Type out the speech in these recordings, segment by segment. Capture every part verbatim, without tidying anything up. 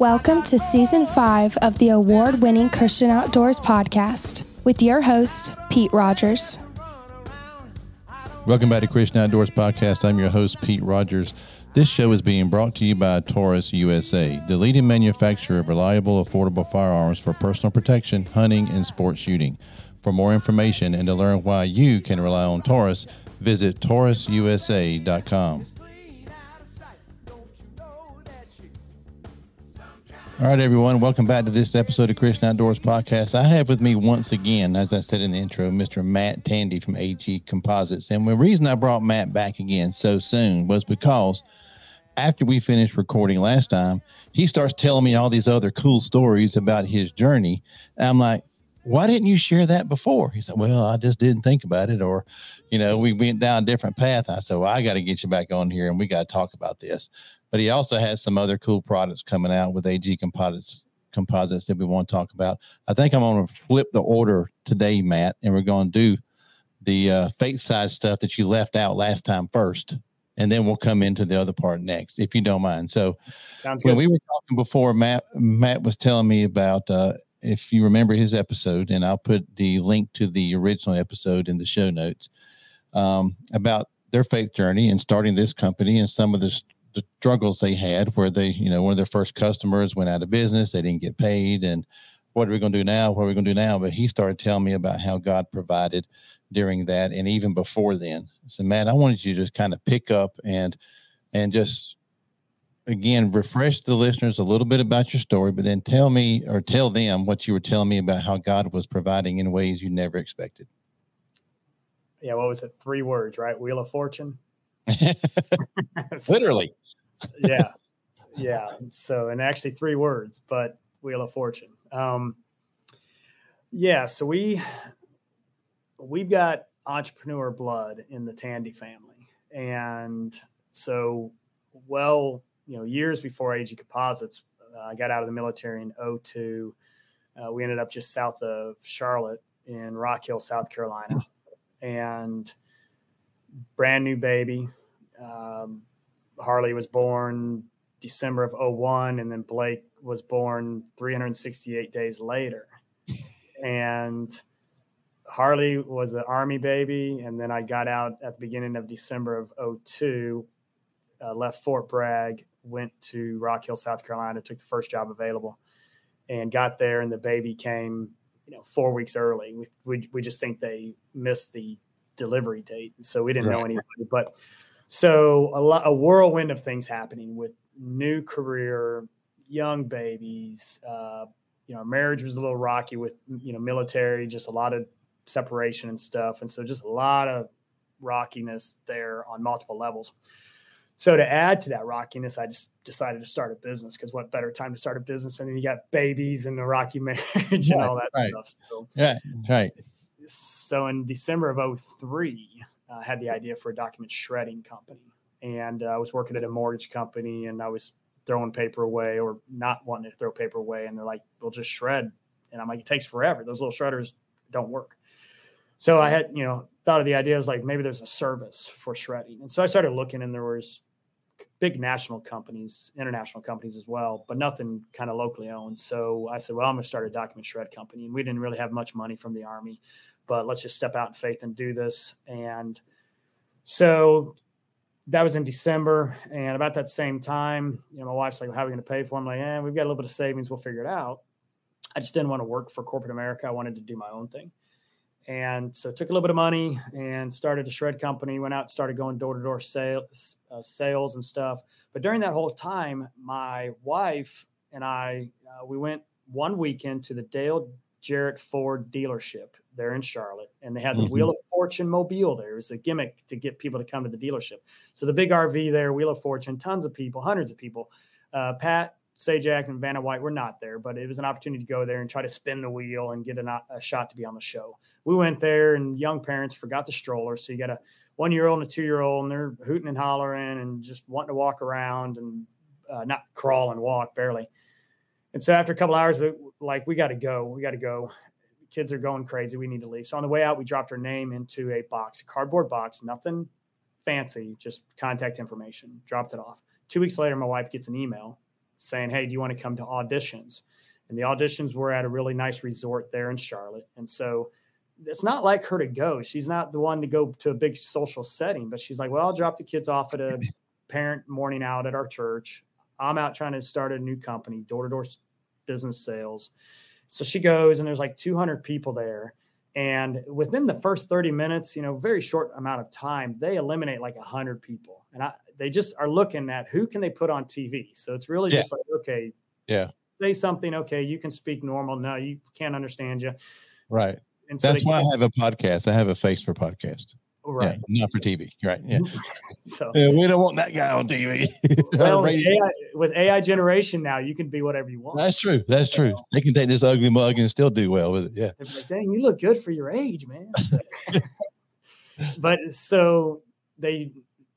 Welcome to Season five of the award-winning Christian Outdoors Podcast with your host, Pete Rogers. Welcome back to Christian Outdoors Podcast. I'm your host, Pete Rogers. This show is being brought to you by Taurus U S A, the leading manufacturer of reliable, affordable firearms for personal protection, hunting, and sport shooting. For more information and to learn why you can rely on Taurus, visit Taurus U S A dot com. All right, everyone. Welcome back to this episode of Christian Outdoors Podcast. I have with me once again, as I said in the intro, Mister Matt Tandy from A G Composites. And the reason I brought Matt back again so soon was because after we finished recording last time, he starts telling me all these other cool stories about his journey. And I'm like, why didn't you share that before? He said, well, I just didn't think about it. Or, you know, we went down a different path. I said, well, I got to get you back on here and we got to talk about this. But he also has some other cool products coming out with A G Composites composites that we want to talk about. I think I'm going to flip the order today, Matt, and we're going to do the uh, faith side stuff that you left out last time first, and then we'll come into the other part next, if you don't mind. So Sounds when good. We were talking before, Matt, Matt was telling me about, uh, if you remember his episode, and I'll put the link to the original episode in the show notes, um, about their faith journey and starting this company and some of the st- the struggles they had where they, you know, one of their first customers went out of business, they didn't get paid. And what are we going to do now? What are we going to do now? But he started telling me about how God provided during that. And even before then. So Matt, I wanted you to just kind of pick up and, and just again, refresh the listeners a little bit about your story, but then tell me or tell them what you were telling me about how God was providing in ways you never expected. Yeah. What was it? Three words, right? Wheel of Fortune. Literally. yeah. Yeah. So, and actually three words, but Wheel of Fortune. Um, yeah. So we, we've got entrepreneur blood in the Tandy family. And so, well, you know, years before A G Composites, I uh, got out of the military in oh two. Uh, we ended up just south of Charlotte in Rock Hill, South Carolina. And brand new baby. Um, Harley was born December of oh one, and then Blake was born three hundred sixty-eight days later. And Harley was an Army baby, and then I got out at the beginning of December of oh two, uh, left Fort Bragg, went to Rock Hill, South Carolina, took the first job available, and got there, and the baby came, you know, four weeks early. We we, we just think they missed the delivery date, so we didn't right. know anybody. But so a lot, a whirlwind of things happening with new career, young babies. Uh, you know, marriage was a little rocky with, you know, military, just a lot of separation and stuff, and so just a lot of rockiness there on multiple levels. So to add to that rockiness, I just decided to start a business, because what better time to start a business than you got babies and the rocky marriage right, and all that right. stuff. So yeah, right. So in December of oh three, I uh, had the idea for a document shredding company, and uh, I was working at a mortgage company, and I was throwing paper away or not wanting to throw paper away. And they're like, we'll just shred. And I'm like, it takes forever. Those little shredders don't work. So I had, you know, thought of the idea. I was like, maybe there's a service for shredding. And so I started looking, and there was big national companies, international companies as well, but nothing kind of locally owned. So I said, well, I'm going to start a document shred company. And we didn't really have much money from the Army, but let's just step out in faith and do this. And so that was in December. And about that same time, you know, my wife's like, well, how are we going to pay for it? I'm like, eh, we've got a little bit of savings. We'll figure it out. I just didn't want to work for corporate America. I wanted to do my own thing. And so took a little bit of money and started a shred company, went out and started going door-to-door sales, uh, sales and stuff. But during that whole time, my wife and I, uh, we went one weekend to the Dale Jarrett Ford dealership there in Charlotte, and they had the mm-hmm. Wheel of Fortune mobile there. It was a gimmick to get people to come to the dealership. So the big R V there, Wheel of Fortune, tons of people, hundreds of people. Uh, Pat Sajak and Vanna White were not there, but it was an opportunity to go there and try to spin the wheel and get a, a shot to be on the show. We went there, and young parents forgot the stroller. So you got a one-year-old and a two-year-old, and they're hooting and hollering and just wanting to walk around and uh, not crawl and walk, barely. And so after a couple hours, we like, we got to go. We got to go. The kids are going crazy. We need to leave. So on the way out, we dropped her name into a box, a cardboard box, nothing fancy, just contact information, dropped it off. Two weeks later, my wife gets an email saying, hey, do you want to come to auditions? And the auditions were at a really nice resort there in Charlotte. And so it's not like her to go. She's not the one to go to a big social setting, but she's like, well, I'll drop the kids off at a parent morning out at our church. I'm out trying to start a new company, door-to-door business sales. So she goes, and there's like two hundred people there. And within the first thirty minutes, you know, very short amount of time, they eliminate like one hundred people. And I, they just are looking at who can they put on T V. So it's really yeah. just like, okay, yeah, say something. Okay, you can speak normal. No, you can't understand you. Right. And so that's why I have a podcast. I have a face for podcast. Right. Yeah, not for T V. Right. Yeah. so yeah, we don't want that guy on T V. Well, with, A I, with A I generation now, you can be whatever you want. That's true. That's so, true. They can take this ugly mug and still do well with it. Yeah. Like, dang, you look good for your age, man. So, but so they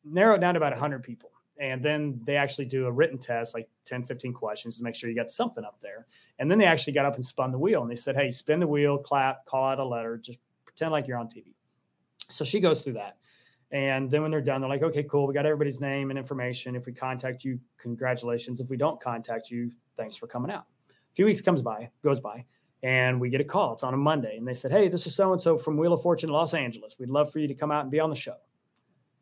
narrow it down to about one hundred people. And then they actually do a written test, like ten, fifteen questions to make sure you got something up there. And then they actually got up and spun the wheel. And they said, hey, spin the wheel, clap, call out a letter, just pretend like you're on T V. So she goes through that. And then when they're done, they're like, okay, cool. We got everybody's name and information. If we contact you, congratulations. If we don't contact you, thanks for coming out. A few weeks comes by, goes by, and we get a call. It's on a Monday. And they said, hey, this is so-and-so from Wheel of Fortune, Los Angeles. We'd love for you to come out and be on the show.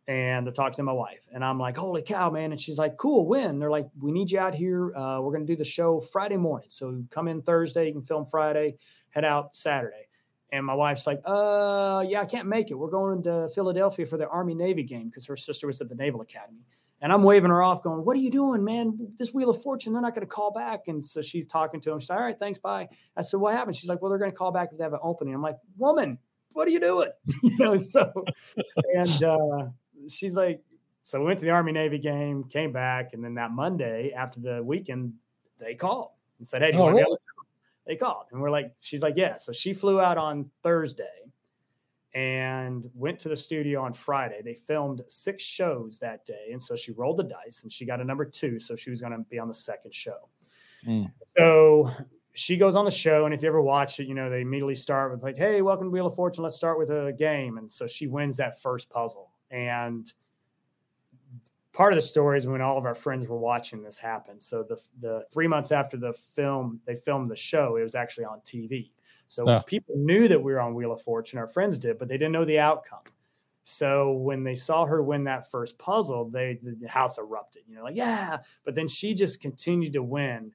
And they're talking to my wife. And I'm like, holy cow, man. And she's like, cool, when? And they're like, we need you out here. Uh, we're going to do the show Friday morning. So come in Thursday. You can film Friday. Head out Saturday. And my wife's like, uh, yeah, I can't make it. We're going to Philadelphia for the Army-Navy game because her sister was at the Naval Academy. And I'm waving her off going, what are you doing, man? This Wheel of Fortune, they're not going to call back. And so she's talking to him. She's like, all right, thanks, bye. I said, what happened? She's like, well, they're going to call back if they have an opening. I'm like, woman, what are you doing? you know, so, and uh, she's like, so we went to the Army-Navy game, came back. And then that Monday after the weekend, they called and said, hey, do you oh, want to really? They called and we're like, she's like, yeah. So she flew out on Thursday and went to the studio on Friday. They filmed six shows that day. And so she rolled the dice and she got a number two. So she was going to be on the second show. Mm. So she goes on the show. And if you ever watch it, you know, they immediately start with like, hey, welcome to Wheel of Fortune. Let's start with a game. And so she wins that first puzzle. And part of the story is when all of our friends were watching this happen. So the the three months after the film, they filmed the show, it was actually on T V. So oh. people knew that we were on Wheel of Fortune, our friends did, but they didn't know the outcome. So when they saw her win that first puzzle, they the house erupted. You know, like, yeah. But then she just continued to win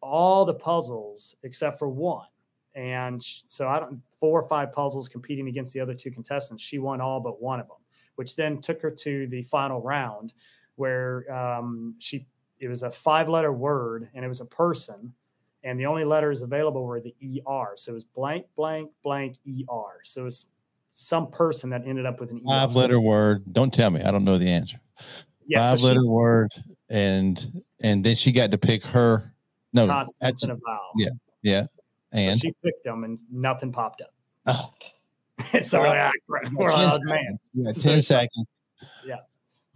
all the puzzles except for one. And so I don't four or five puzzles competing against the other two contestants. She won all but one of them, which then took her to the final round, where um, she it was a five-letter word, and it was a person, and the only letters available were the E R. So it was blank, blank, blank, E R. So it was some person that ended up with an E R. Five-letter word. Don't tell me. I don't know the answer. Yeah, five-letter so word, and and then she got to pick her. No, consonants and a vowel. Yeah, yeah. And so she picked them, and nothing popped up. Oh. so we're like, we're like, oh, man. Yeah, ten so, seconds. Yeah.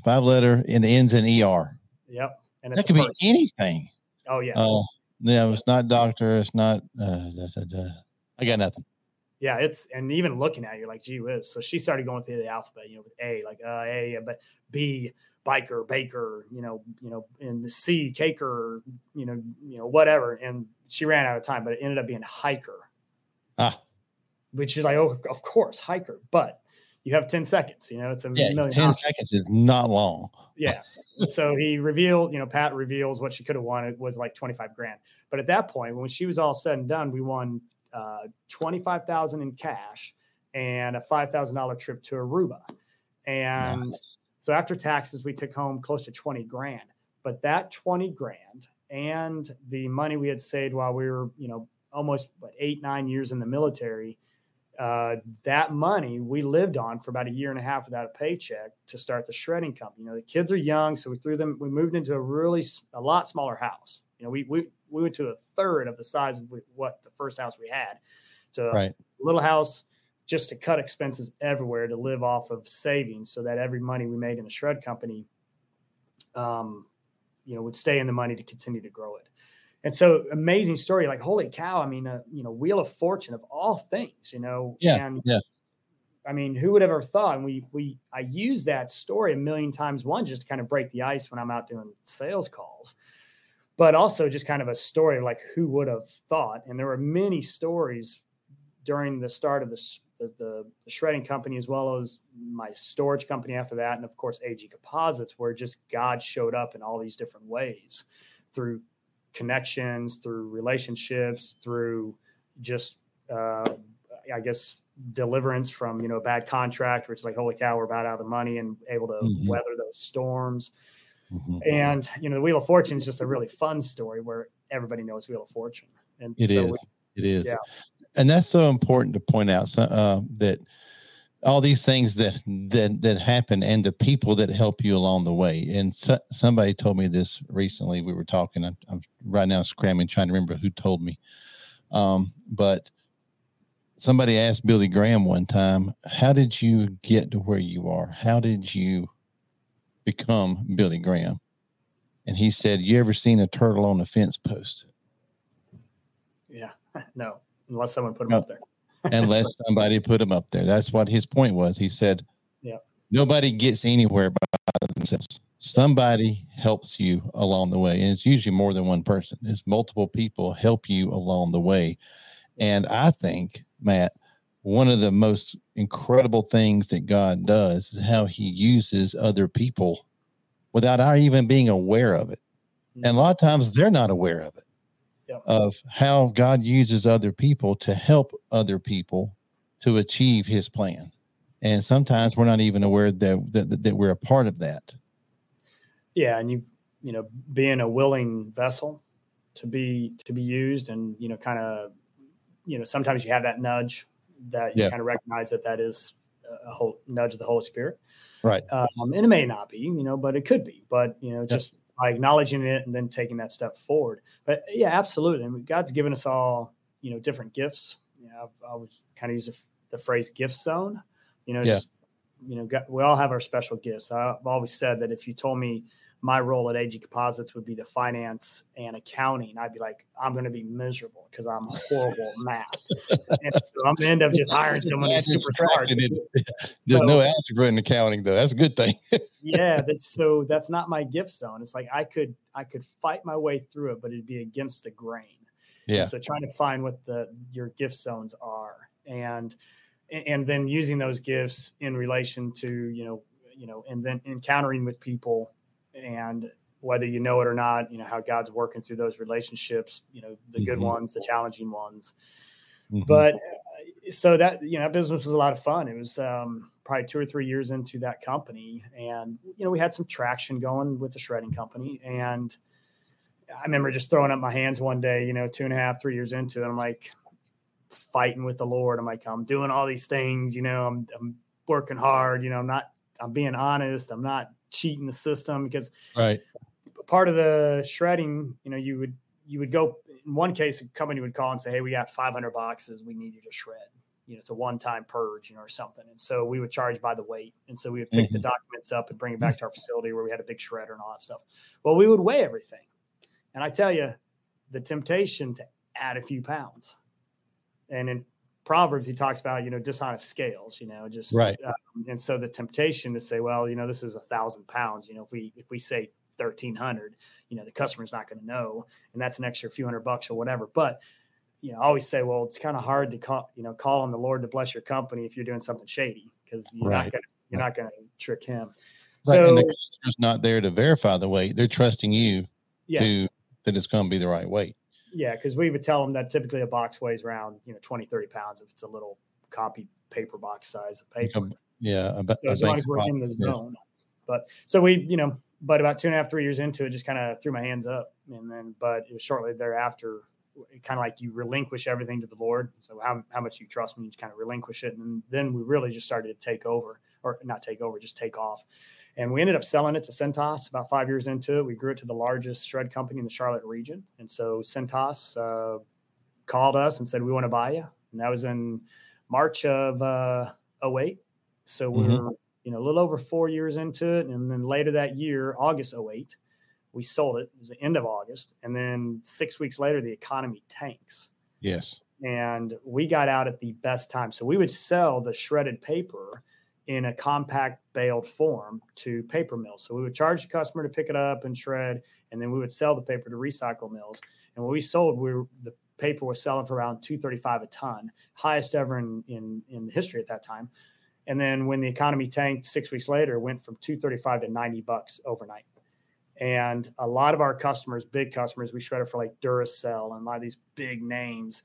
Five letter and ends in E R. Yep. And it's that could be anything. Oh, yeah. Oh, uh, yeah. It's not doctor. It's not, uh, da, da, da. I got nothing. Yeah. It's, and even looking at it, you're like, gee whiz. So she started going through the alphabet, you know, with A, like uh, A, but B, biker, baker, you know, you know, and C, caker, you know, you know, whatever. And she ran out of time, but it ended up being hiker. Ah. Which is like, oh, of course, hiker. But you have ten seconds, you know, it's a yeah, million ten options. Seconds is not long. Yeah. So he revealed, you know, Pat reveals what she could have wanted was like twenty-five grand. But at that point, when she was all said and done, we won uh, twenty-five thousand in cash and a five thousand dollars trip to Aruba. And nice. So after taxes, we took home close to twenty grand, but that twenty grand and the money we had saved while we were, you know, almost what, eight, nine years in the military, Uh, that money we lived on for about a year and a half without a paycheck to start the shredding company. You know, the kids are young. So we threw them, we moved into a really a lot smaller house. You know, we, we, we went to a third of the size of what the first house we had to right. a little house just to cut expenses everywhere, to live off of savings so that every money we made in the shred company, um, you know, would stay in the money to continue to grow it. And so amazing story, like, holy cow. I mean, uh, you know, Wheel of Fortune of all things, you know, yeah, and yeah. I mean, who would have ever thought? And we, we, I use that story a million times one, just to kind of break the ice when I'm out doing sales calls, but also just kind of a story, like who would have thought? And there were many stories during the start of the, the, the, the shredding company, as well as my storage company after that. And of course, A G Composites, where just God showed up in all these different ways, through connections, through relationships, through just, uh, I guess, deliverance from, you know, a bad contract, where it's like, holy cow, we're about out of the money, and able to mm-hmm. weather those storms. Mm-hmm. And, you know, the Wheel of Fortune is just a really fun story where everybody knows Wheel of Fortune. And it so is. We, it is. Yeah. And that's so important to point out, uh, that all these things that, that, that happen, and the people that help you along the way. And so, somebody told me this recently. We were talking, I'm, I'm right now scrambling, trying to remember who told me. Um, but somebody asked Billy Graham one time, how did you get to where you are? How did you become Billy Graham? And he said, you ever seen a turtle on a fence post? Yeah, no. Unless someone put him no. up there. Unless somebody put him up there. That's what his point was. He said, yeah, nobody gets anywhere by themselves. Somebody helps you along the way. And it's usually more than one person. It's multiple people help you along the way. And I think, Matt, one of the most incredible things that God does is how he uses other people without our even being aware of it. Mm-hmm. And a lot of times they're not aware of it. Yep. Of how God uses other people to help other people to achieve his plan. And sometimes we're not even aware that, that, that we're a part of that. Yeah. And you, you know, being a willing vessel to be, to be used, and, you know, kind of, you know, sometimes you have that nudge that you yeah. kind of recognize that that is a whole nudge of the Holy Spirit. Right. Um, and it may not be, you know, but it could be, but, you know, just, yeah. by acknowledging it and then taking that step forward. But yeah, absolutely. I mean, God's given us all, you know, different gifts. You know, I've always kind of use the phrase gift zone, you know, yeah. just, you know, God, we all have our special gifts. I've always said that if you told me my role at A G Composites would be the finance and accounting, I'd be like, I'm going to be miserable because I'm horrible at math. And so I'm going to end up just hiring someone who's super smart. There's so, no algebra in accounting, though. That's a good thing. Yeah, that's, so that's not my gift zone. It's like I could I could fight my way through it, but it'd be against the grain. Yeah. And so trying to find what the your gift zones are, and and then using those gifts in relation to, you know, you know, and then encountering with people, and whether you know it or not, you know, how God's working through those relationships, you know, the good mm-hmm. ones, the challenging ones. Mm-hmm. But uh, so that, you know, that business was a lot of fun. It was um, probably two or three years into that company. And, you know, we had some traction going with the shredding company. And I remember just throwing up my hands one day, you know, two and a half, three years into it. I'm like fighting with the Lord. I'm like, I'm doing all these things, you know, I'm, I'm working hard, you know, I'm not, I'm being honest. I'm not cheating the system, because right. part of the shredding, you know, you would, you would go in one case, a company would call and say, hey, we got five hundred boxes. We need you to shred, you know, it's a one-time purge, you know, or something. And so we would charge by the weight. And so we would pick mm-hmm. the documents up and bring it back to our facility where we had a big shredder and all that stuff. Well, we would weigh everything. And I tell you, the temptation to add a few pounds. And in Proverbs, he talks about, you know, dishonest scales, you know, just right. Um, and so the temptation to say, well, you know, this is a thousand pounds. You know, if we if we say thirteen hundred, you know, the customer's not going to know, and that's an extra few hundred bucks or whatever. But you know, I always say, well, it's kind of hard to call, you know, call on the Lord to bless your company if you're doing something shady, because you're right. not going you're right. not going to trick him. Right. So and the customer's not there to verify the weight; they're trusting you yeah. to that it's going to be the right weight. Yeah, because we would tell them that typically a box weighs around, you know, twenty, thirty pounds if it's a little copy paper box size of paper. Yeah. About, so as long as we're in the zone. Yeah. But so we, you know, but about two and a half, three years into it, just kind of threw my hands up. And then, but it was shortly thereafter, kind of like you relinquish everything to the Lord. So how, how much you trust me, you just kind of relinquish it. And then we really just started to take over, or not take over, just take off. And we ended up selling it to Cintas about five years into it. We grew it to the largest shred company in the Charlotte region. And so Cintas uh, called us and said, we want to buy you. And that was in March of uh, oh eight. So we mm-hmm. were, you know, a little over four years into it. And then later that year, August oh eight, we sold it. It was the end of August. And then six weeks later, the economy tanks. Yes. And we got out at the best time. So we would sell the shredded paper in a compact baled form to paper mills. So we would charge the customer to pick it up and shred, and then we would sell the paper to recycle mills. And when we sold, we were, the paper was selling for around two thirty-five a ton, highest ever in, in, in history at that time. And then when the economy tanked six weeks later, it went from two thirty-five to ninety bucks overnight. And a lot of our customers, big customers, we shredded for like Duracell and a lot of these big names.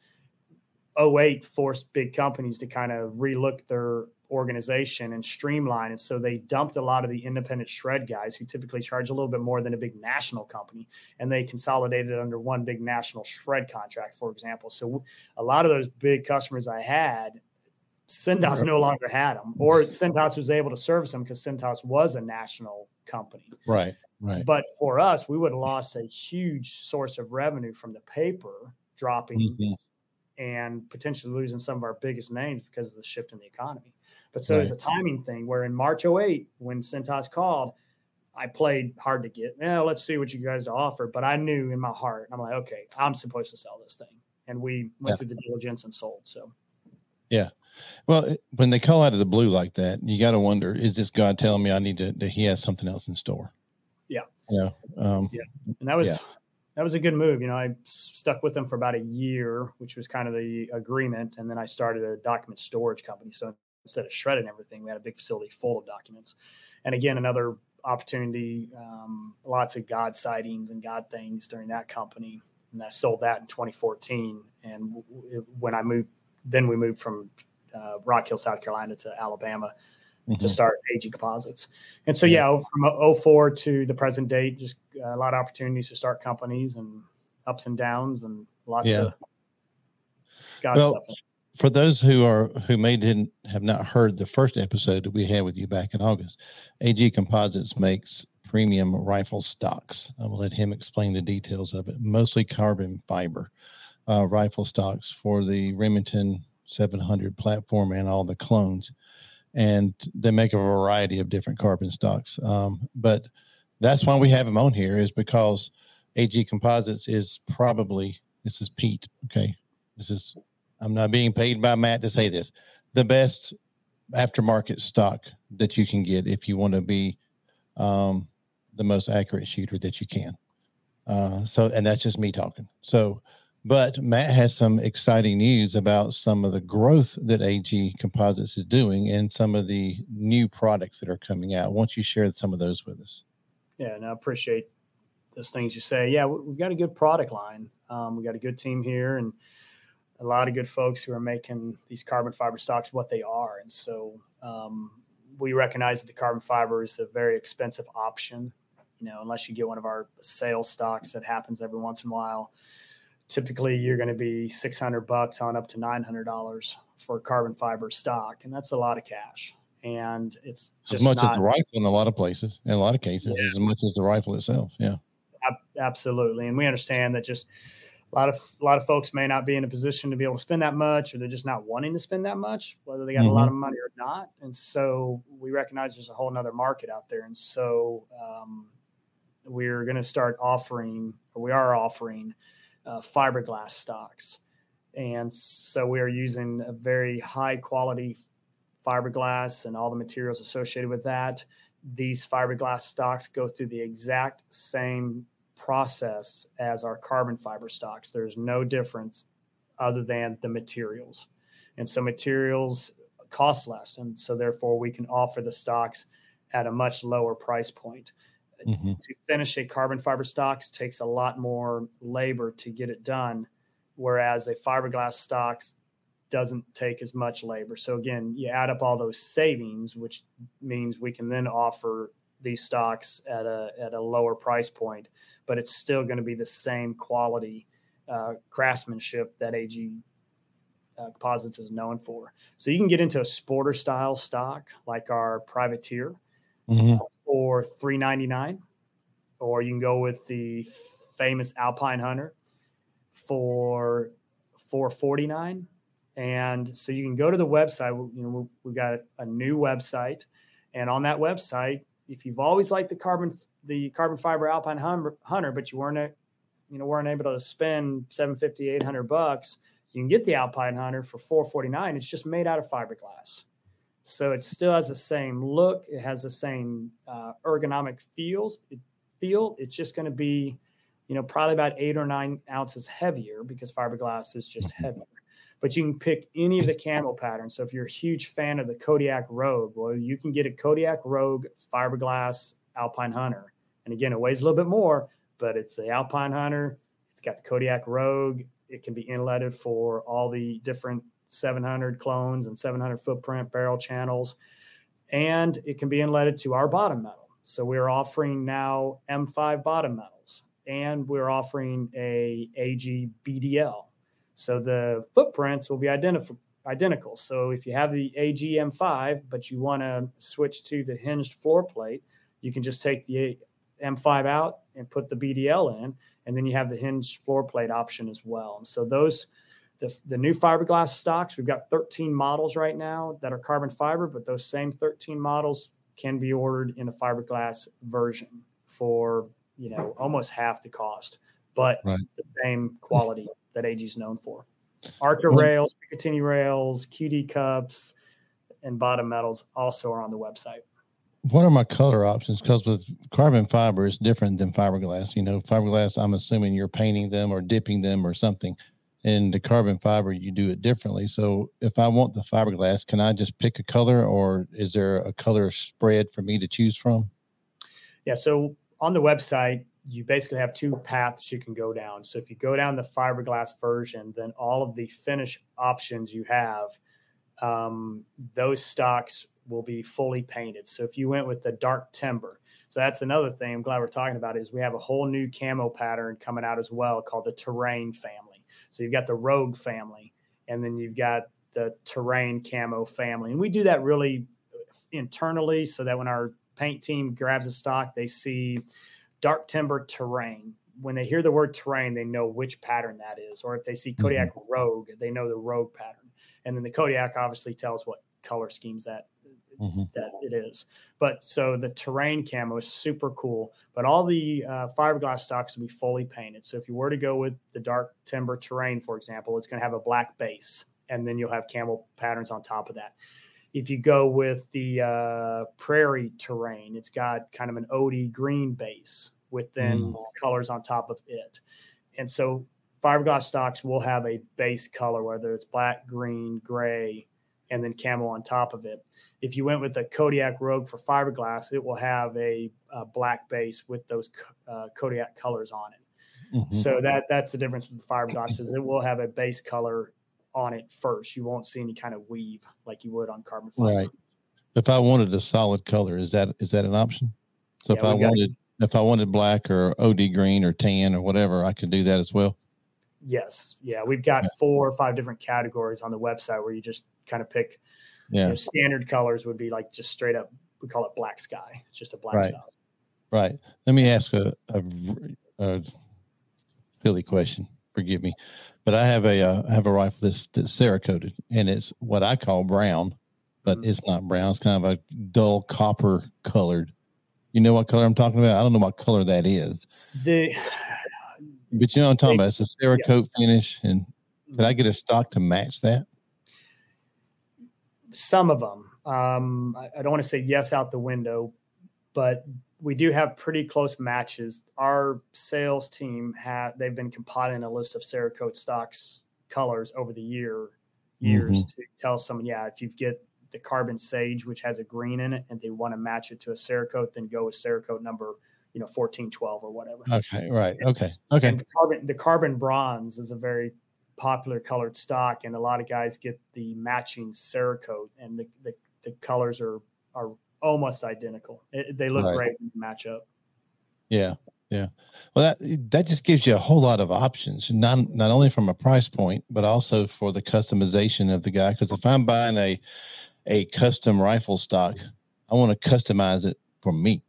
oh eight forced big companies to kind of relook their organization and streamline. And so they dumped a lot of the independent shred guys who typically charge a little bit more than a big national company, and they consolidated under one big national shred contract, for example. So a lot of those big customers I had, Cintas no longer had them, or Cintas was able to service them because Cintas was a national company. Right, right. But for us, we would have lost a huge source of revenue from the paper dropping mm-hmm. and potentially losing some of our biggest names because of the shift in the economy. But so right. It's a timing thing where in March oh eight, when Cintas called, I played hard to get. Yeah, let's see what you guys offer. But I knew in my heart, I'm like, okay, I'm supposed to sell this thing. And we went yeah. through the diligence and sold. So, yeah. Well, when they call out of the blue like that, you got to wonder, is this God telling me I need to, that he has something else in store? Yeah. Yeah. Um, yeah. And that was, yeah. that was a good move. You know, I stuck with them for about a year, which was kind of the agreement. And then I started a document storage company. So instead of shredding everything, we had a big facility full of documents. And again, another opportunity, um, lots of God sightings and God things during that company. And I sold that in twenty fourteen. And when I moved, then we moved from uh, Rock Hill, South Carolina to Alabama mm-hmm. to start A G Composites. And so, yeah, from oh four to the present date, just a lot of opportunities to start companies and ups and downs and lots yeah. of God well, stuff. For those who are who may didn't have not heard the first episode that we had with you back in August, A G Composites makes premium rifle stocks. I will let him explain the details of it. Mostly carbon fiber uh, rifle stocks for the Remington seven hundred platform and all the clones, and they make a variety of different carbon stocks. Um, but that's why we have him on here, is because A G Composites is probably this is Pete. Okay, this is. I'm not being paid by Matt to say this, the best aftermarket stock that you can get if you want to be um, the most accurate shooter that you can. Uh, so, and that's just me talking. So, but Matt has some exciting news about some of the growth that A G Composites is doing and some of the new products that are coming out. Why don't you share some of those with us? Yeah, and I appreciate those things you say. Yeah, we've got a good product line. Um, we got a good team here and a lot of good folks who are making these carbon fiber stocks what they are. And so um, we recognize that the carbon fiber is a very expensive option, you know, unless you get one of our sale stocks that happens every once in a while. Typically you're going to be six hundred bucks on up to nine hundred dollars for carbon fiber stock. And that's a lot of cash. And it's just as much not, as the rifle in a lot of places, in a lot of cases, yeah. as much as the rifle itself. Yeah, absolutely. And we understand that just, A lot of a lot of folks may not be in a position to be able to spend that much, or they're just not wanting to spend that much, whether they got mm-hmm. a lot of money or not. And so we recognize there's a whole nother market out there. And so um, we're going to start offering, or we are offering uh, fiberglass stocks. And so we are using a very high quality fiberglass and all the materials associated with that. These fiberglass stocks go through the exact same process as our carbon fiber stocks. There's no difference other than the materials. And so materials cost less. And so therefore we can offer the stocks at a much lower price point. Mm-hmm. To finish a carbon fiber stocks takes a lot more labor to get it done, whereas a fiberglass stocks doesn't take as much labor. So again, you add up all those savings, which means we can then offer these stocks at a at a lower price point, but it's still going to be the same quality uh, craftsmanship that A G uh, Composites is known for. So you can get into a sporter style stock like our Privateer mm-hmm. for three ninety-nine, or you can go with the famous Alpine Hunter for four forty-nine. And so you can go to the website. You know, we've got a new website, and on that website, if you've always liked the carbon, the carbon fiber Alpine Hunter, but you weren't, a, you know, weren't able to spend seven fifty, eight hundred bucks, you can get the Alpine Hunter for four forty-nine. It's just made out of fiberglass. So it still has the same look. It has the same uh, ergonomic feels. It, feel. It's just going to be, you know, probably about eight or nine ounces heavier because fiberglass is just heavier. But you can pick any of the camel patterns. So if you're a huge fan of the Kodiak Rogue, well, you can get a Kodiak Rogue fiberglass Alpine Hunter. And again, it weighs a little bit more, but it's the Alpine Hunter. It's got the Kodiak Rogue. It can be inletted for all the different seven hundred clones and seven hundred footprint barrel channels. And it can be inletted to our bottom metal. So we're offering now M five bottom metals, and we're offering a A G B D L. So the footprints will be identif- identical. So if you have the A G M five, but you want to switch to the hinged floor plate, you can just take the M five out and put the B D L in, and then you have the hinged floor plate option as well. And so those, the, the new fiberglass stocks, we've got thirteen models right now that are carbon fiber, but those same thirteen models can be ordered in a fiberglass version for, you know, almost half the cost, but right. the same quality that A G is known for. Arca well, rails, Picatinny rails, Q D cups, and bottom metals also are on the website. What are my color options? Because with carbon fiber, it's different than fiberglass. You know, fiberglass, I'm assuming you're painting them or dipping them or something. And the carbon fiber, you do it differently. So if I want the fiberglass, can I just pick a color, or is there a color spread for me to choose from? Yeah, so on the website, you basically have two paths you can go down. So if you go down the fiberglass version, then all of the finish options you have, um, those stocks will be fully painted. So if you went with the dark timber, so that's another thing I'm glad we're talking about, is we have a whole new camo pattern coming out as well called the Terrain family. So you've got the Rogue family, and then you've got the Terrain Camo family. And we do that really internally so that when our paint team grabs a stock, they see dark timber terrain. When they hear the word terrain, they know which pattern that is. Or if they see Kodiak Rogue, they know the Rogue pattern. And then the Kodiak obviously tells what color schemes that, mm-hmm. that it is. But so the Terrain Camo is super cool, but all the uh, fiberglass stocks will be fully painted. So if you were to go with the dark timber terrain, for example, it's going to have a black base, and then you'll have camel patterns on top of that. If you go with the uh, prairie terrain, it's got kind of an O D green base with then mm. colors on top of it. And so fiberglass stocks will have a base color, whether it's black, green, gray, and then camel on top of it. If you went with the Kodiak Rogue for fiberglass, it will have a, a black base with those uh, Kodiak colors on it. Mm-hmm. So that that's the difference with the fiberglass, is it will have a base color on it first. You won't see any kind of weave like you would on carbon fiber. Right. If I wanted a solid color, is that is that an option? So yeah, if I wanted got... if I wanted black or O D green or tan or whatever, I could do that as well. Yes. Yeah. We've got four or five different categories on the website where you just kind of pick. Yeah. You know, standard colors would be like just straight up, we call it black sky. It's just a black right. sky. Right. Let me ask a, a, a silly question. Forgive me. But I have a, uh, I have a rifle that's, that's Cerakoted, and it's what I call brown, but mm-hmm. it's not brown. It's kind of a dull copper colored. You know what color I'm talking about? I don't know what color that is. The... But you know what I'm talking about. It's a Cerakote yeah. finish. And could I get a stock to match that? Some of them. Um, I, I don't want to say yes out the window, but we do have pretty close matches. Our sales team, have they've been compiling a list of Cerakote stocks colors over the year years mm-hmm. to tell someone, yeah, if you get the Carbon Sage, which has a green in it, and they want to match it to a Cerakote, then go with Cerakote number you know, fourteen twelve or whatever. Okay. Right. Okay. Okay. And the carbon, the carbon bronze is a very popular colored stock. And a lot of guys get the matching Cerakote, and the, the, the colors are, are almost identical. It, they look right. great in the matchup. Yeah. Yeah. Well, that, that just gives you a whole lot of options, not, not only from a price point, but also for the customization of the guy. Cause if I'm buying a, a custom rifle stock, I want to customize it for me.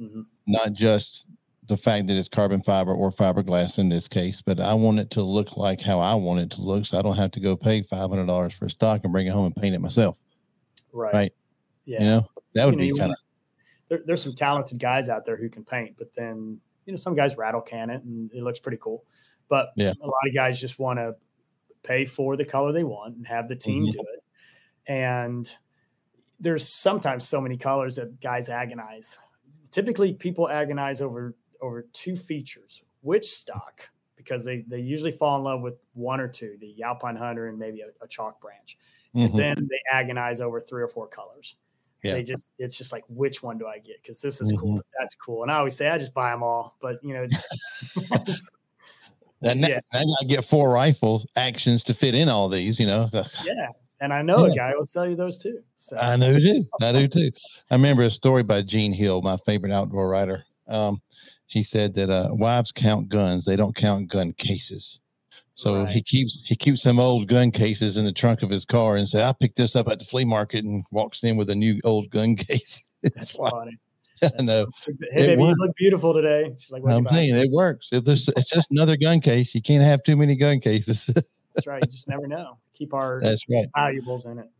Mm-hmm. Not just the fact that it's carbon fiber or fiberglass in this case, but I want it to look like how I want it to look. So I don't have to go pay five hundred dollars for a stock and bring it home and paint it myself. Right. Right. Yeah. You know, that would you know, be kind of, there, there's some talented guys out there who can paint, but then, you know, some guys rattle can it and it looks pretty cool, but yeah. a lot of guys just want to pay for the color they want and have the team mm-hmm. do it. And there's sometimes so many colors that guys agonize. Typically people agonize over, over two features, which stock, because they, they usually fall in love with one or two, the Alpine Hunter and maybe a, a chalk branch. Mm-hmm. And then they agonize over three or four colors. Yeah. They just, it's just like, which one do I get? Cause this is mm-hmm. cool. That's cool. And I always say, I just buy them all, but you know, and yeah. Then I get four rifle actions to fit in all these, you know? Yeah. And I know yeah. a guy will sell you those too. So. I know too. I do too. I remember a story by Gene Hill, my favorite outdoor writer. Um, he said that uh, wives count guns; they don't count gun cases. So right. he keeps he keeps some old gun cases in the trunk of his car and say, "I picked this up at the flea market," and walks in with a new old gun case. That's funny. That's I know. Funny. Hey, baby, you look beautiful today. She's like, what I'm saying it works. If there's, it's just another gun case. You can't have too many gun cases. That's right. You just never know. Keep our That's right. valuables in it.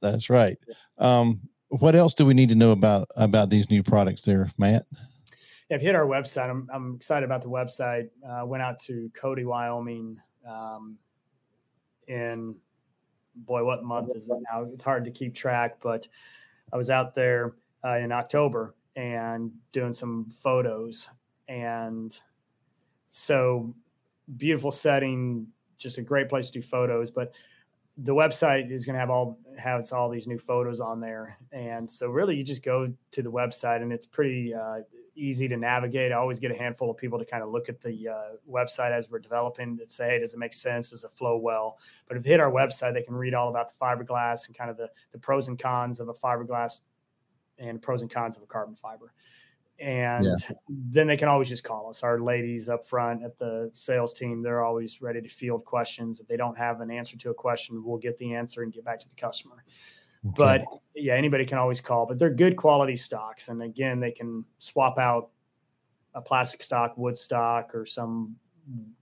That's right. Um, what else do we need to know about, about these new products there, Matt? Yeah, I've hit our website. I'm, I'm excited about the website. I uh, went out to Cody, Wyoming um, in, boy, what month is it now? It's hard to keep track, but I was out there uh, in October and doing some photos. And so beautiful setting, just a great place to do photos, but the website is going to have all, has all these new photos on there. And so really you just go to the website and it's pretty uh, easy to navigate. I always get a handful of people to kind of look at the uh, website as we're developing and say, hey, does it make sense? Does it flow well? But if they hit our website, they can read all about the fiberglass and kind of the, the pros and cons of a fiberglass and pros and cons of a carbon fiber. And yeah. then they can always just call us. Our ladies up front at the sales team, they're always ready to field questions. If they don't have an answer to a question, we'll get the answer and get back to the customer. Okay. But, yeah, anybody can always call. But they're good quality stocks. And, again, they can swap out a plastic stock, wood stock, or some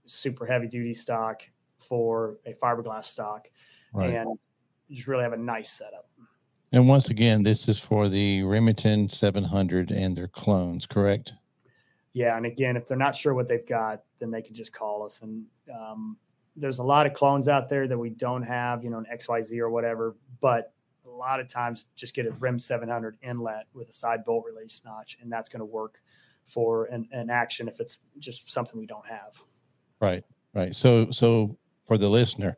super heavy-duty stock for a fiberglass stock. Right. And just really have a nice setup. And once again, this is for the Remington seven hundred and their clones, correct? Yeah, and again, if they're not sure what they've got, then they can just call us. And um, there's a lot of clones out there that we don't have, you know, an X Y Z or whatever, but a lot of times just get a Rem seven hundred inlet with a side bolt release notch, and that's going to work for an, an action if it's just something we don't have. Right, right. So, so for the listener,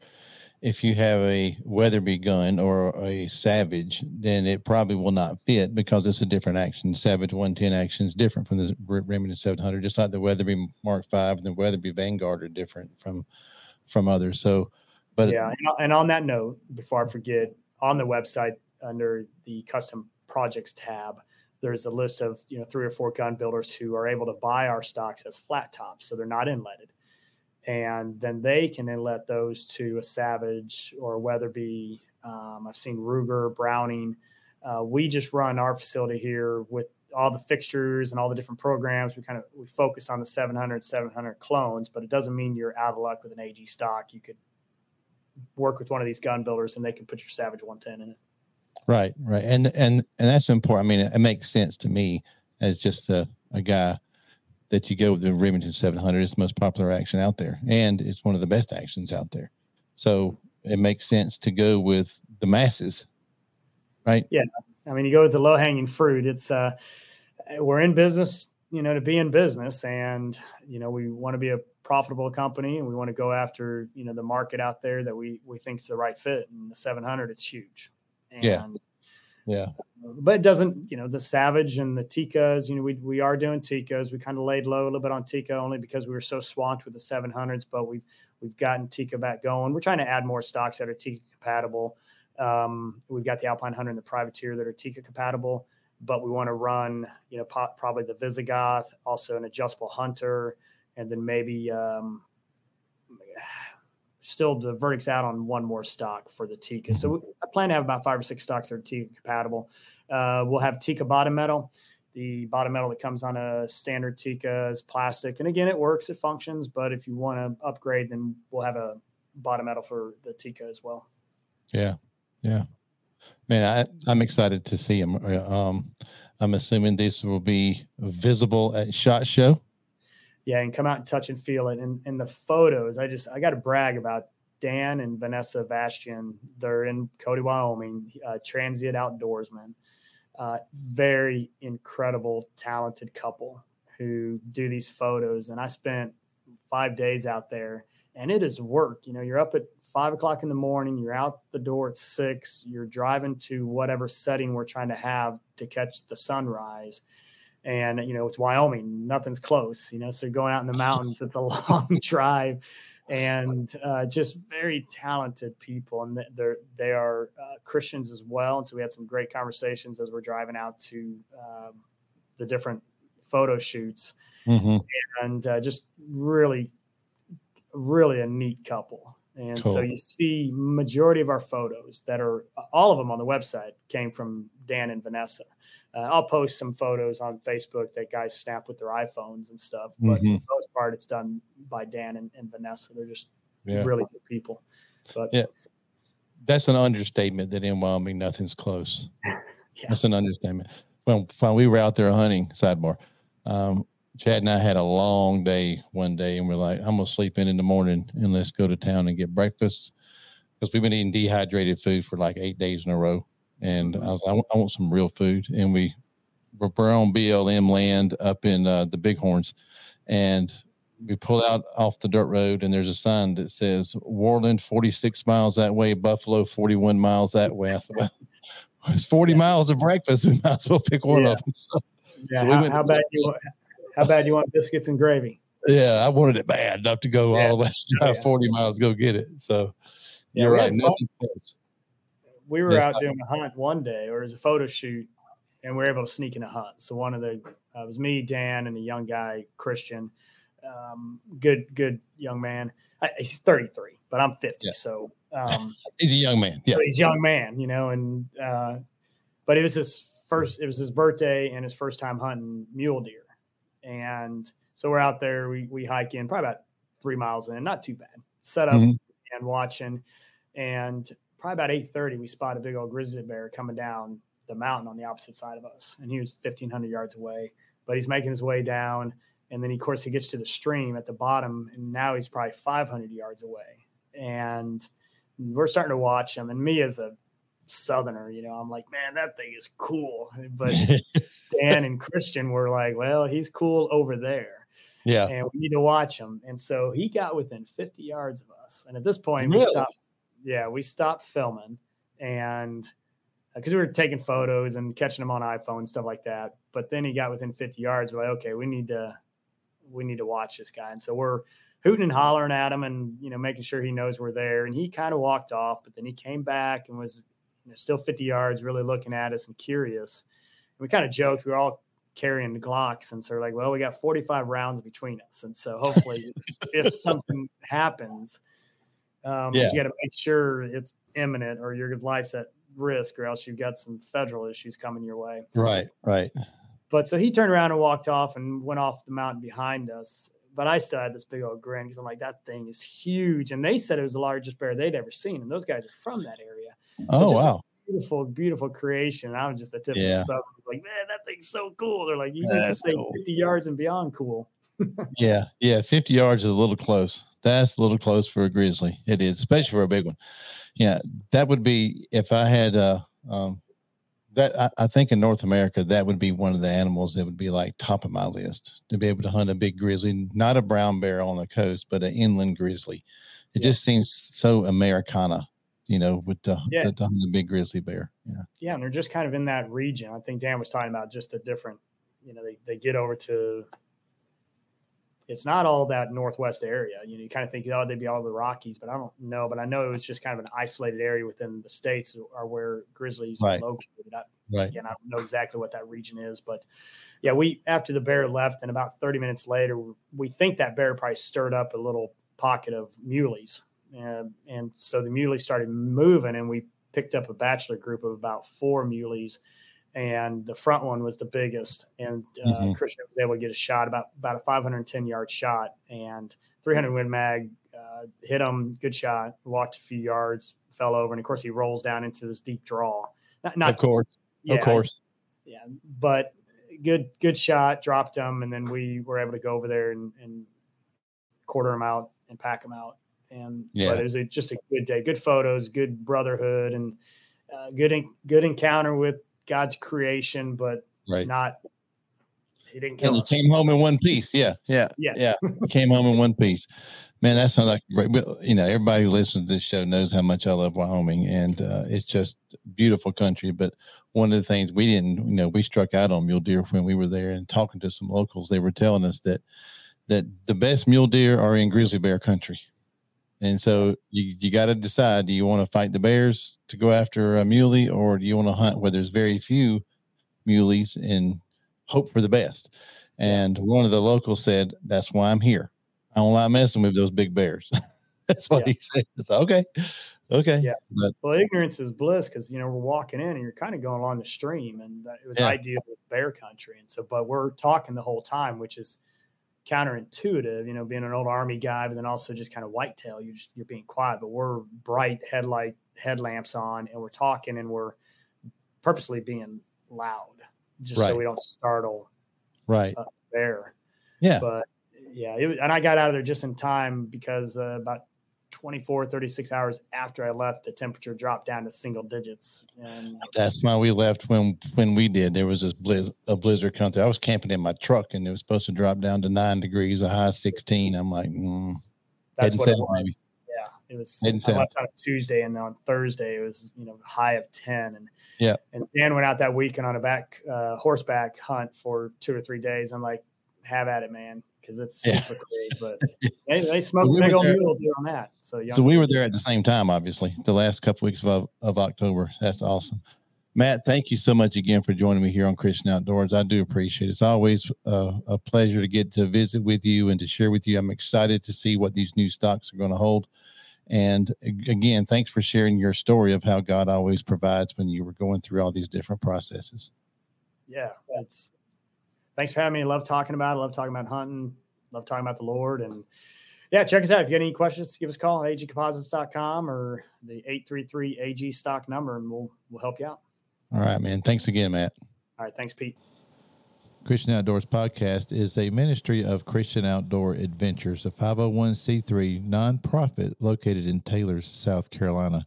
if you have a Weatherby gun or a Savage, then it probably will not fit because it's a different action. Savage one ten action is different from the Remington seven hundred, just like the Weatherby Mark V and the Weatherby Vanguard are different from from others. So, but yeah, and on that note, before I forget, on the website under the Custom Projects tab, there's a list of you know three or four gun builders who are able to buy our stocks as flat tops, so they're not inletted. And then they can inlet those to a Savage or a Weatherby. Um, I've seen Ruger, Browning. Uh, we just run our facility here with all the fixtures and all the different programs. We kind of we focus on the seven hundred, seven hundred clones, but it doesn't mean you're out of luck with an A G stock. You could work with one of these gun builders, and they can put your Savage one ten in it. Right, right, and and and that's important. I mean, it, it makes sense to me as just a, a guy. That you go with the Remington seven hundred, it's the most popular action out there, and it's one of the best actions out there. So it makes sense to go with the masses, right? Yeah, I mean, you go with the low-hanging fruit. It's uh, we're in business, you know, to be in business, and you know, we want to be a profitable company, and we want to go after you know the market out there that we we think is the right fit. And the seven hundred, it's huge. And yeah. Yeah. But it doesn't, you know, the Savage and the Tikas, you know, we we are doing Tikas. We kind of laid low a little bit on Tika only because we were so swamped with the seven hundreds, but we've, we've gotten Tika back going. We're trying to add more stocks that are Tika compatible. Um, we've got the Alpine Hunter and the Privateer that are Tika compatible, but we want to run, you know, po- probably the Visigoth, also an adjustable Hunter, and then maybe um, still the verdict's out on one more stock for the Tika. So I plan to have about five or six stocks that are Tika compatible. Uh, we'll have Tika bottom metal. The bottom metal that comes on a standard Tika is plastic. And again, it works, it functions, but if you want to upgrade, then we'll have a bottom metal for the Tika as well. Yeah. Yeah. Man, I, I'm excited to see them. Um, I'm assuming this will be visible at SHOT Show. Yeah, and come out and touch and feel it. And, and the photos, I just, I got to brag about Dan and Vanessa Bastion. They're in Cody, Wyoming, uh, Transient Outdoorsman. Uh, very incredible, talented couple who do these photos. And I spent five days out there, and it is work. You know, you're up at five o'clock in the morning, you're out the door at six, you're driving to whatever setting we're trying to have to catch the sunrise. And, you know, it's Wyoming, nothing's close, you know, so going out in the mountains, it's a long drive. And uh, just very talented people. And they're, they are uh, Christians as well. And so we had some great conversations as we're driving out to um, the different photo shoots. Mm-hmm. And uh, just really, really a neat couple. And cool. So you see majority of our photos that are, all of them on the website came from Dan and Vanessa. Uh, I'll post some photos on Facebook that guys snap with their iPhones and stuff. But mm-hmm. for the most part, it's done by Dan and, and Vanessa. They're just yeah. really good people. But yeah, that's an understatement that in Wyoming, nothing's close. yeah. That's an understatement. When, when we were out there hunting, sidebar, um, Chad and I had a long day one day. And we're like, I'm going to sleep in in the morning and let's go to town and get breakfast. Because we've been eating dehydrated food for like eight days in a row. And I was like, I want, I want some real food. And we were, we're on B L M land up in uh, the Bighorns. And we pulled out off the dirt road, and there's a sign that says, Warland, forty-six miles that way, Buffalo, forty-one miles that way. I thought, well, it's forty yeah. miles of breakfast. We might as well pick one yeah. of them. So, yeah, so we how, how, bad you want, how bad do you want biscuits and gravy? Yeah, I wanted it bad enough to go yeah. all the way drive yeah. forty miles, go get it. So yeah, you're right. We were out doing a hunt one day, or it was a photo shoot, and we were able to sneak in a hunt. So one of the uh, – it was me, Dan, and a young guy, Christian. Um, good, good young man. I, he's thirty-three, but I'm fifty. Yeah. So um, – he's a young man. Yeah, so he's a young man, you know. And uh, but it was his first – it was his birthday and his first time hunting mule deer. And so we're out there. We, we hike in probably about three miles in, not too bad. Set up mm-hmm. and watching. And – probably about eight thirty, we spot a big old grizzly bear coming down the mountain on the opposite side of us. And he was fifteen hundred yards away, but he's making his way down. And then, of course, he gets to the stream at the bottom, and now he's probably five hundred yards away. And we're starting to watch him. And me as a Southerner, you know, I'm like, man, that thing is cool. But Dan and Christian were like, well, he's cool over there. Yeah. And we need to watch him. And so he got within fifty yards of us. And at this point, really? we stopped. Yeah, we stopped filming, and because uh, we were taking photos and catching them on iPhone and stuff like that. But then he got within fifty yards. We're like, okay, we need to, we need to watch this guy. And so we're hooting and hollering at him, and you know, making sure he knows we're there. And he kind of walked off, but then he came back and was you know, still fifty yards, really looking at us and curious. And we kind of joked, we were all carrying the Glocks, and so we're like, well, we got forty-five rounds between us, and so hopefully, if something happens. Um, yeah. You got to make sure it's imminent, or your life's at risk, or else you've got some federal issues coming your way. Right, right. But so he turned around and walked off and went off the mountain behind us. But I still had this big old grin because I'm like, that thing is huge. And they said it was the largest bear they'd ever seen. And those guys are from that area. Oh, wow. Beautiful, beautiful creation. And I was just a tip yeah. of the sub. Like, man, that thing's so cool. They're like, you need to stay fifty yards and beyond cool. yeah, yeah. fifty yards is a little close. That's a little close for a grizzly. It is, especially for a big one. Yeah, that would be if I had uh, um, that. I, I think in North America, that would be one of the animals that would be like top of my list to be able to hunt a big grizzly, not a brown bear on the coast, but an inland grizzly. It yeah. just seems so Americana, you know, with the, yeah. the, the, the big grizzly bear. Yeah, yeah, and they're just kind of in that region. I think Dan was talking about just the different. You know, they they get over to. It's not all that Northwest area. You know, you kind of think, oh, they'd be all the Rockies, but I don't know. But I know it was just kind of an isolated area within the states are where grizzlies right. are located. I, right. Again, I don't know exactly what that region is, but yeah, we, after the bear left and about thirty minutes later, we think that bear probably stirred up a little pocket of muleys. And, and so the muleys started moving, and we picked up a bachelor group of about four muleys. And the front one was the biggest, and uh, mm-hmm. Christian was able to get a shot, about about a five hundred ten yard shot, and three hundred Win Mag uh, hit him, good shot, walked a few yards, fell over, and of course he rolls down into this deep draw. Not, not of course, yeah, of course, yeah, but good good shot, dropped him, and then we were able to go over there and, and quarter him out and pack him out, And yeah. but it was a, just a good day, good photos, good brotherhood, and uh, good in, good encounter with God's creation, but right. not. He didn't kill. And he us. Came home in one piece. Yeah, yeah, yeah. yeah. He came home in one piece. Man, that sounds like great. You know, everybody who listens to this show knows how much I love Wyoming, and uh, it's just beautiful country. But one of the things we didn't, you know, we struck out on mule deer when we were there, and talking to some locals, they were telling us that that the best mule deer are in grizzly bear country. And so you, you got to decide, do you want to fight the bears to go after a muley, or do you want to hunt where there's very few muleys and hope for the best? And one of the locals said, that's why I'm here. I don't like messing with those big bears. That's what yeah. he said. It's like, okay. Okay. Yeah. But, well, ignorance is bliss, because, you know, we're walking in and you're kind of going along the stream, and it was yeah. ideal with bear country. And so, but we're talking the whole time, which is counterintuitive, you know, being an old army guy, but then also just kind of whitetail, you just, you're being quiet, but we're bright headlight headlamps on, and we're talking, and we're purposely being loud, just right. so we don't startle right uh, there. Yeah. But yeah, it was, and I got out of there just in time, because uh, about twenty-four, thirty-six hours after I left, the temperature dropped down to single digits. And that's why we left when, when we did. There was this blizz, a blizzard country. I was camping in my truck, and it was supposed to drop down to nine degrees, a high of sixteen. I'm like, mm. That's what it was. Maybe. Yeah, it was. I left on a Tuesday, and on Thursday it was, you know, high of ten. And yeah, and Dan went out that weekend on a back uh, horseback hunt for two or three days. I'm like, have at it, man. Because it's yeah. super cool, but they, they smoked so we big old mule deer on that. So, so we were there at the same time, obviously, the last couple weeks of, of October. That's awesome. Matt, thank you so much again for joining me here on Christian Outdoors. I do appreciate it. It's always a, a pleasure to get to visit with you and to share with you. I'm excited to see what these new stocks are going to hold. And again, thanks for sharing your story of how God always provides when you were going through all these different processes. Yeah, that's Thanks for having me. I love talking about it. I love talking about hunting. I love talking about the Lord. And yeah, check us out. If you got any questions, give us a call at A G composites dot com or the eight three three A G stock number, and we'll we'll help you out. All right, man. Thanks again, Matt. All right. Thanks, Pete. Christian Outdoors Podcast is a ministry of Christian Outdoor Adventures, a five oh one c three nonprofit located in Taylors, South Carolina.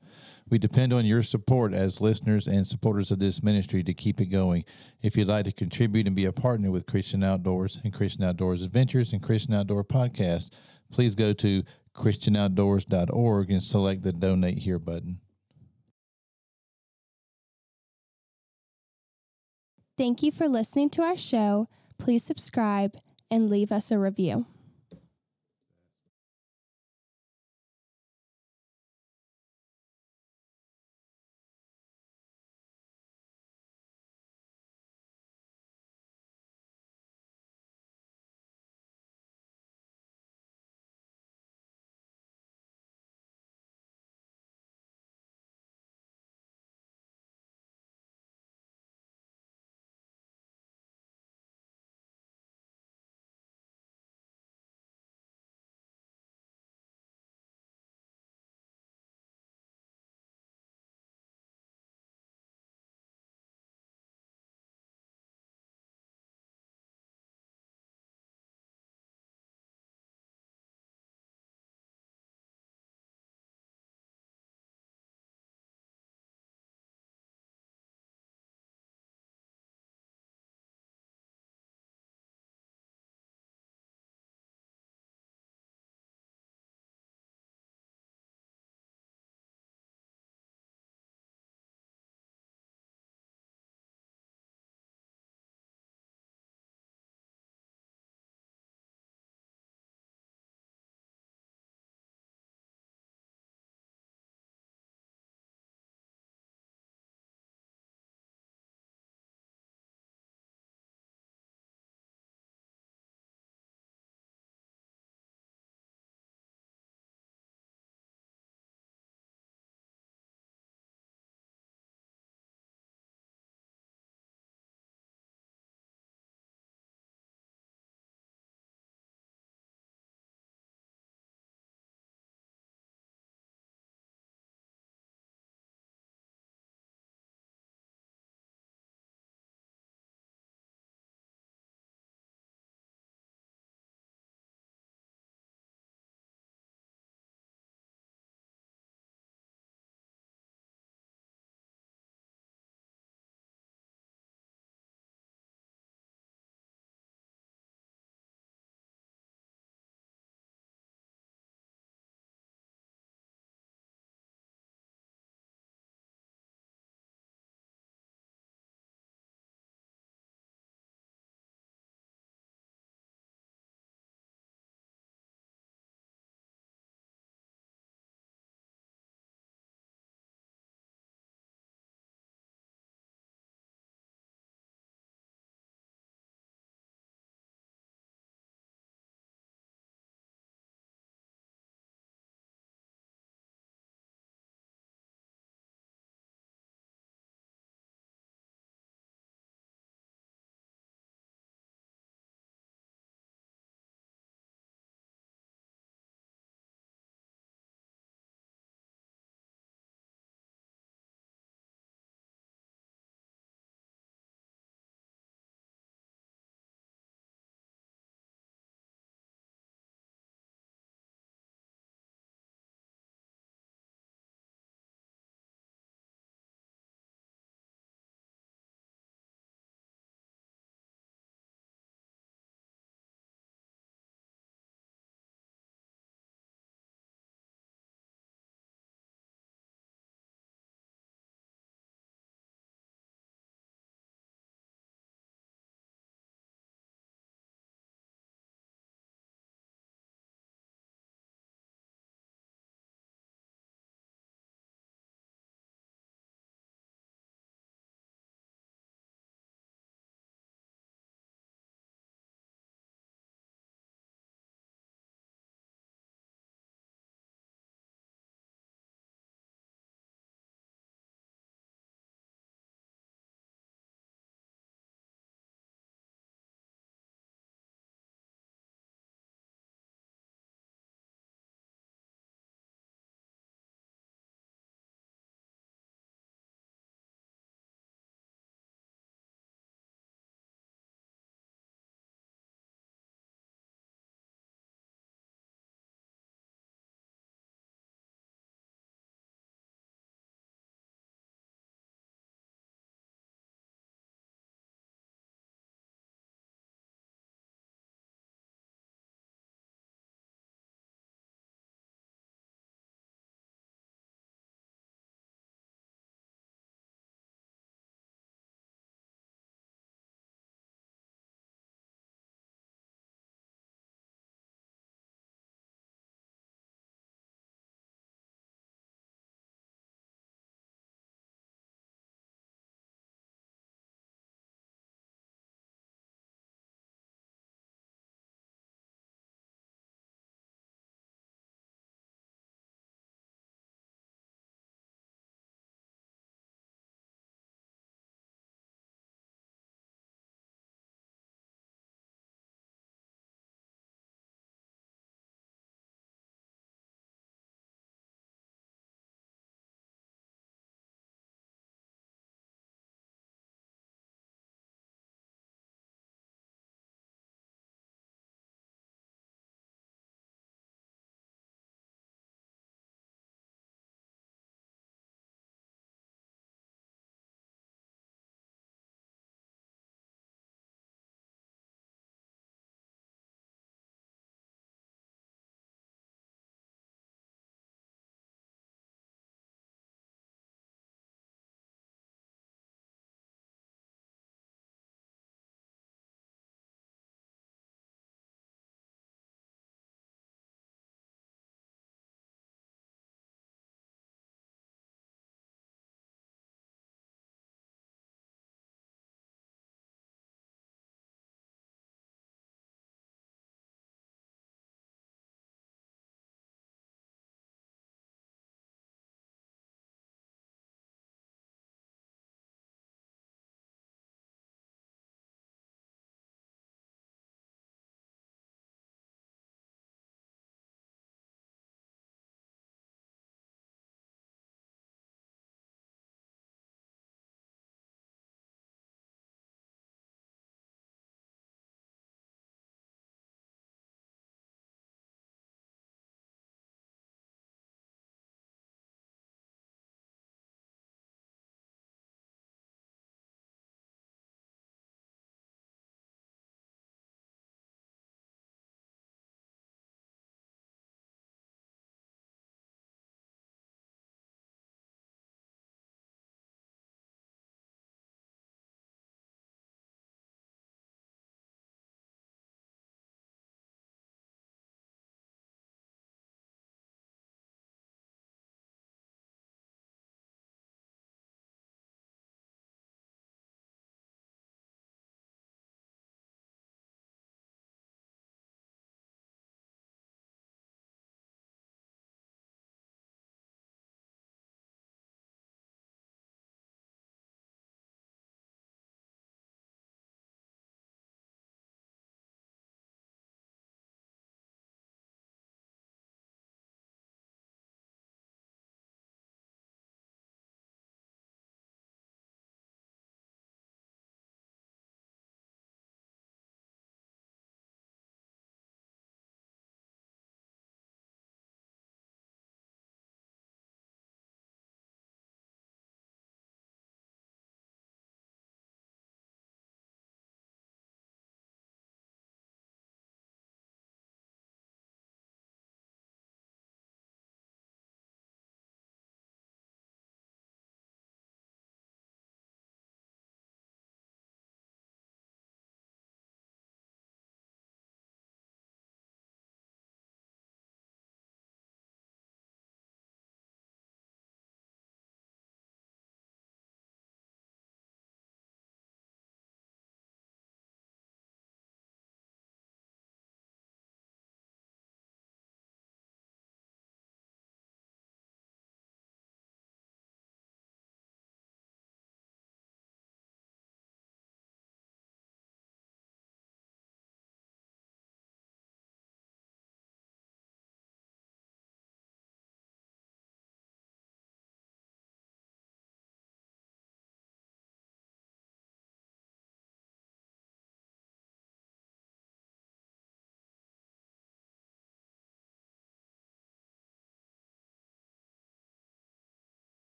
We depend on your support as listeners and supporters of this ministry to keep it going. If you'd like to contribute and be a partner with Christian Outdoors and Christian Outdoors Adventures and Christian Outdoor Podcast, please go to christian outdoors dot org and select the Donate Here button. Thank you for listening to our show. Please subscribe and leave us a review.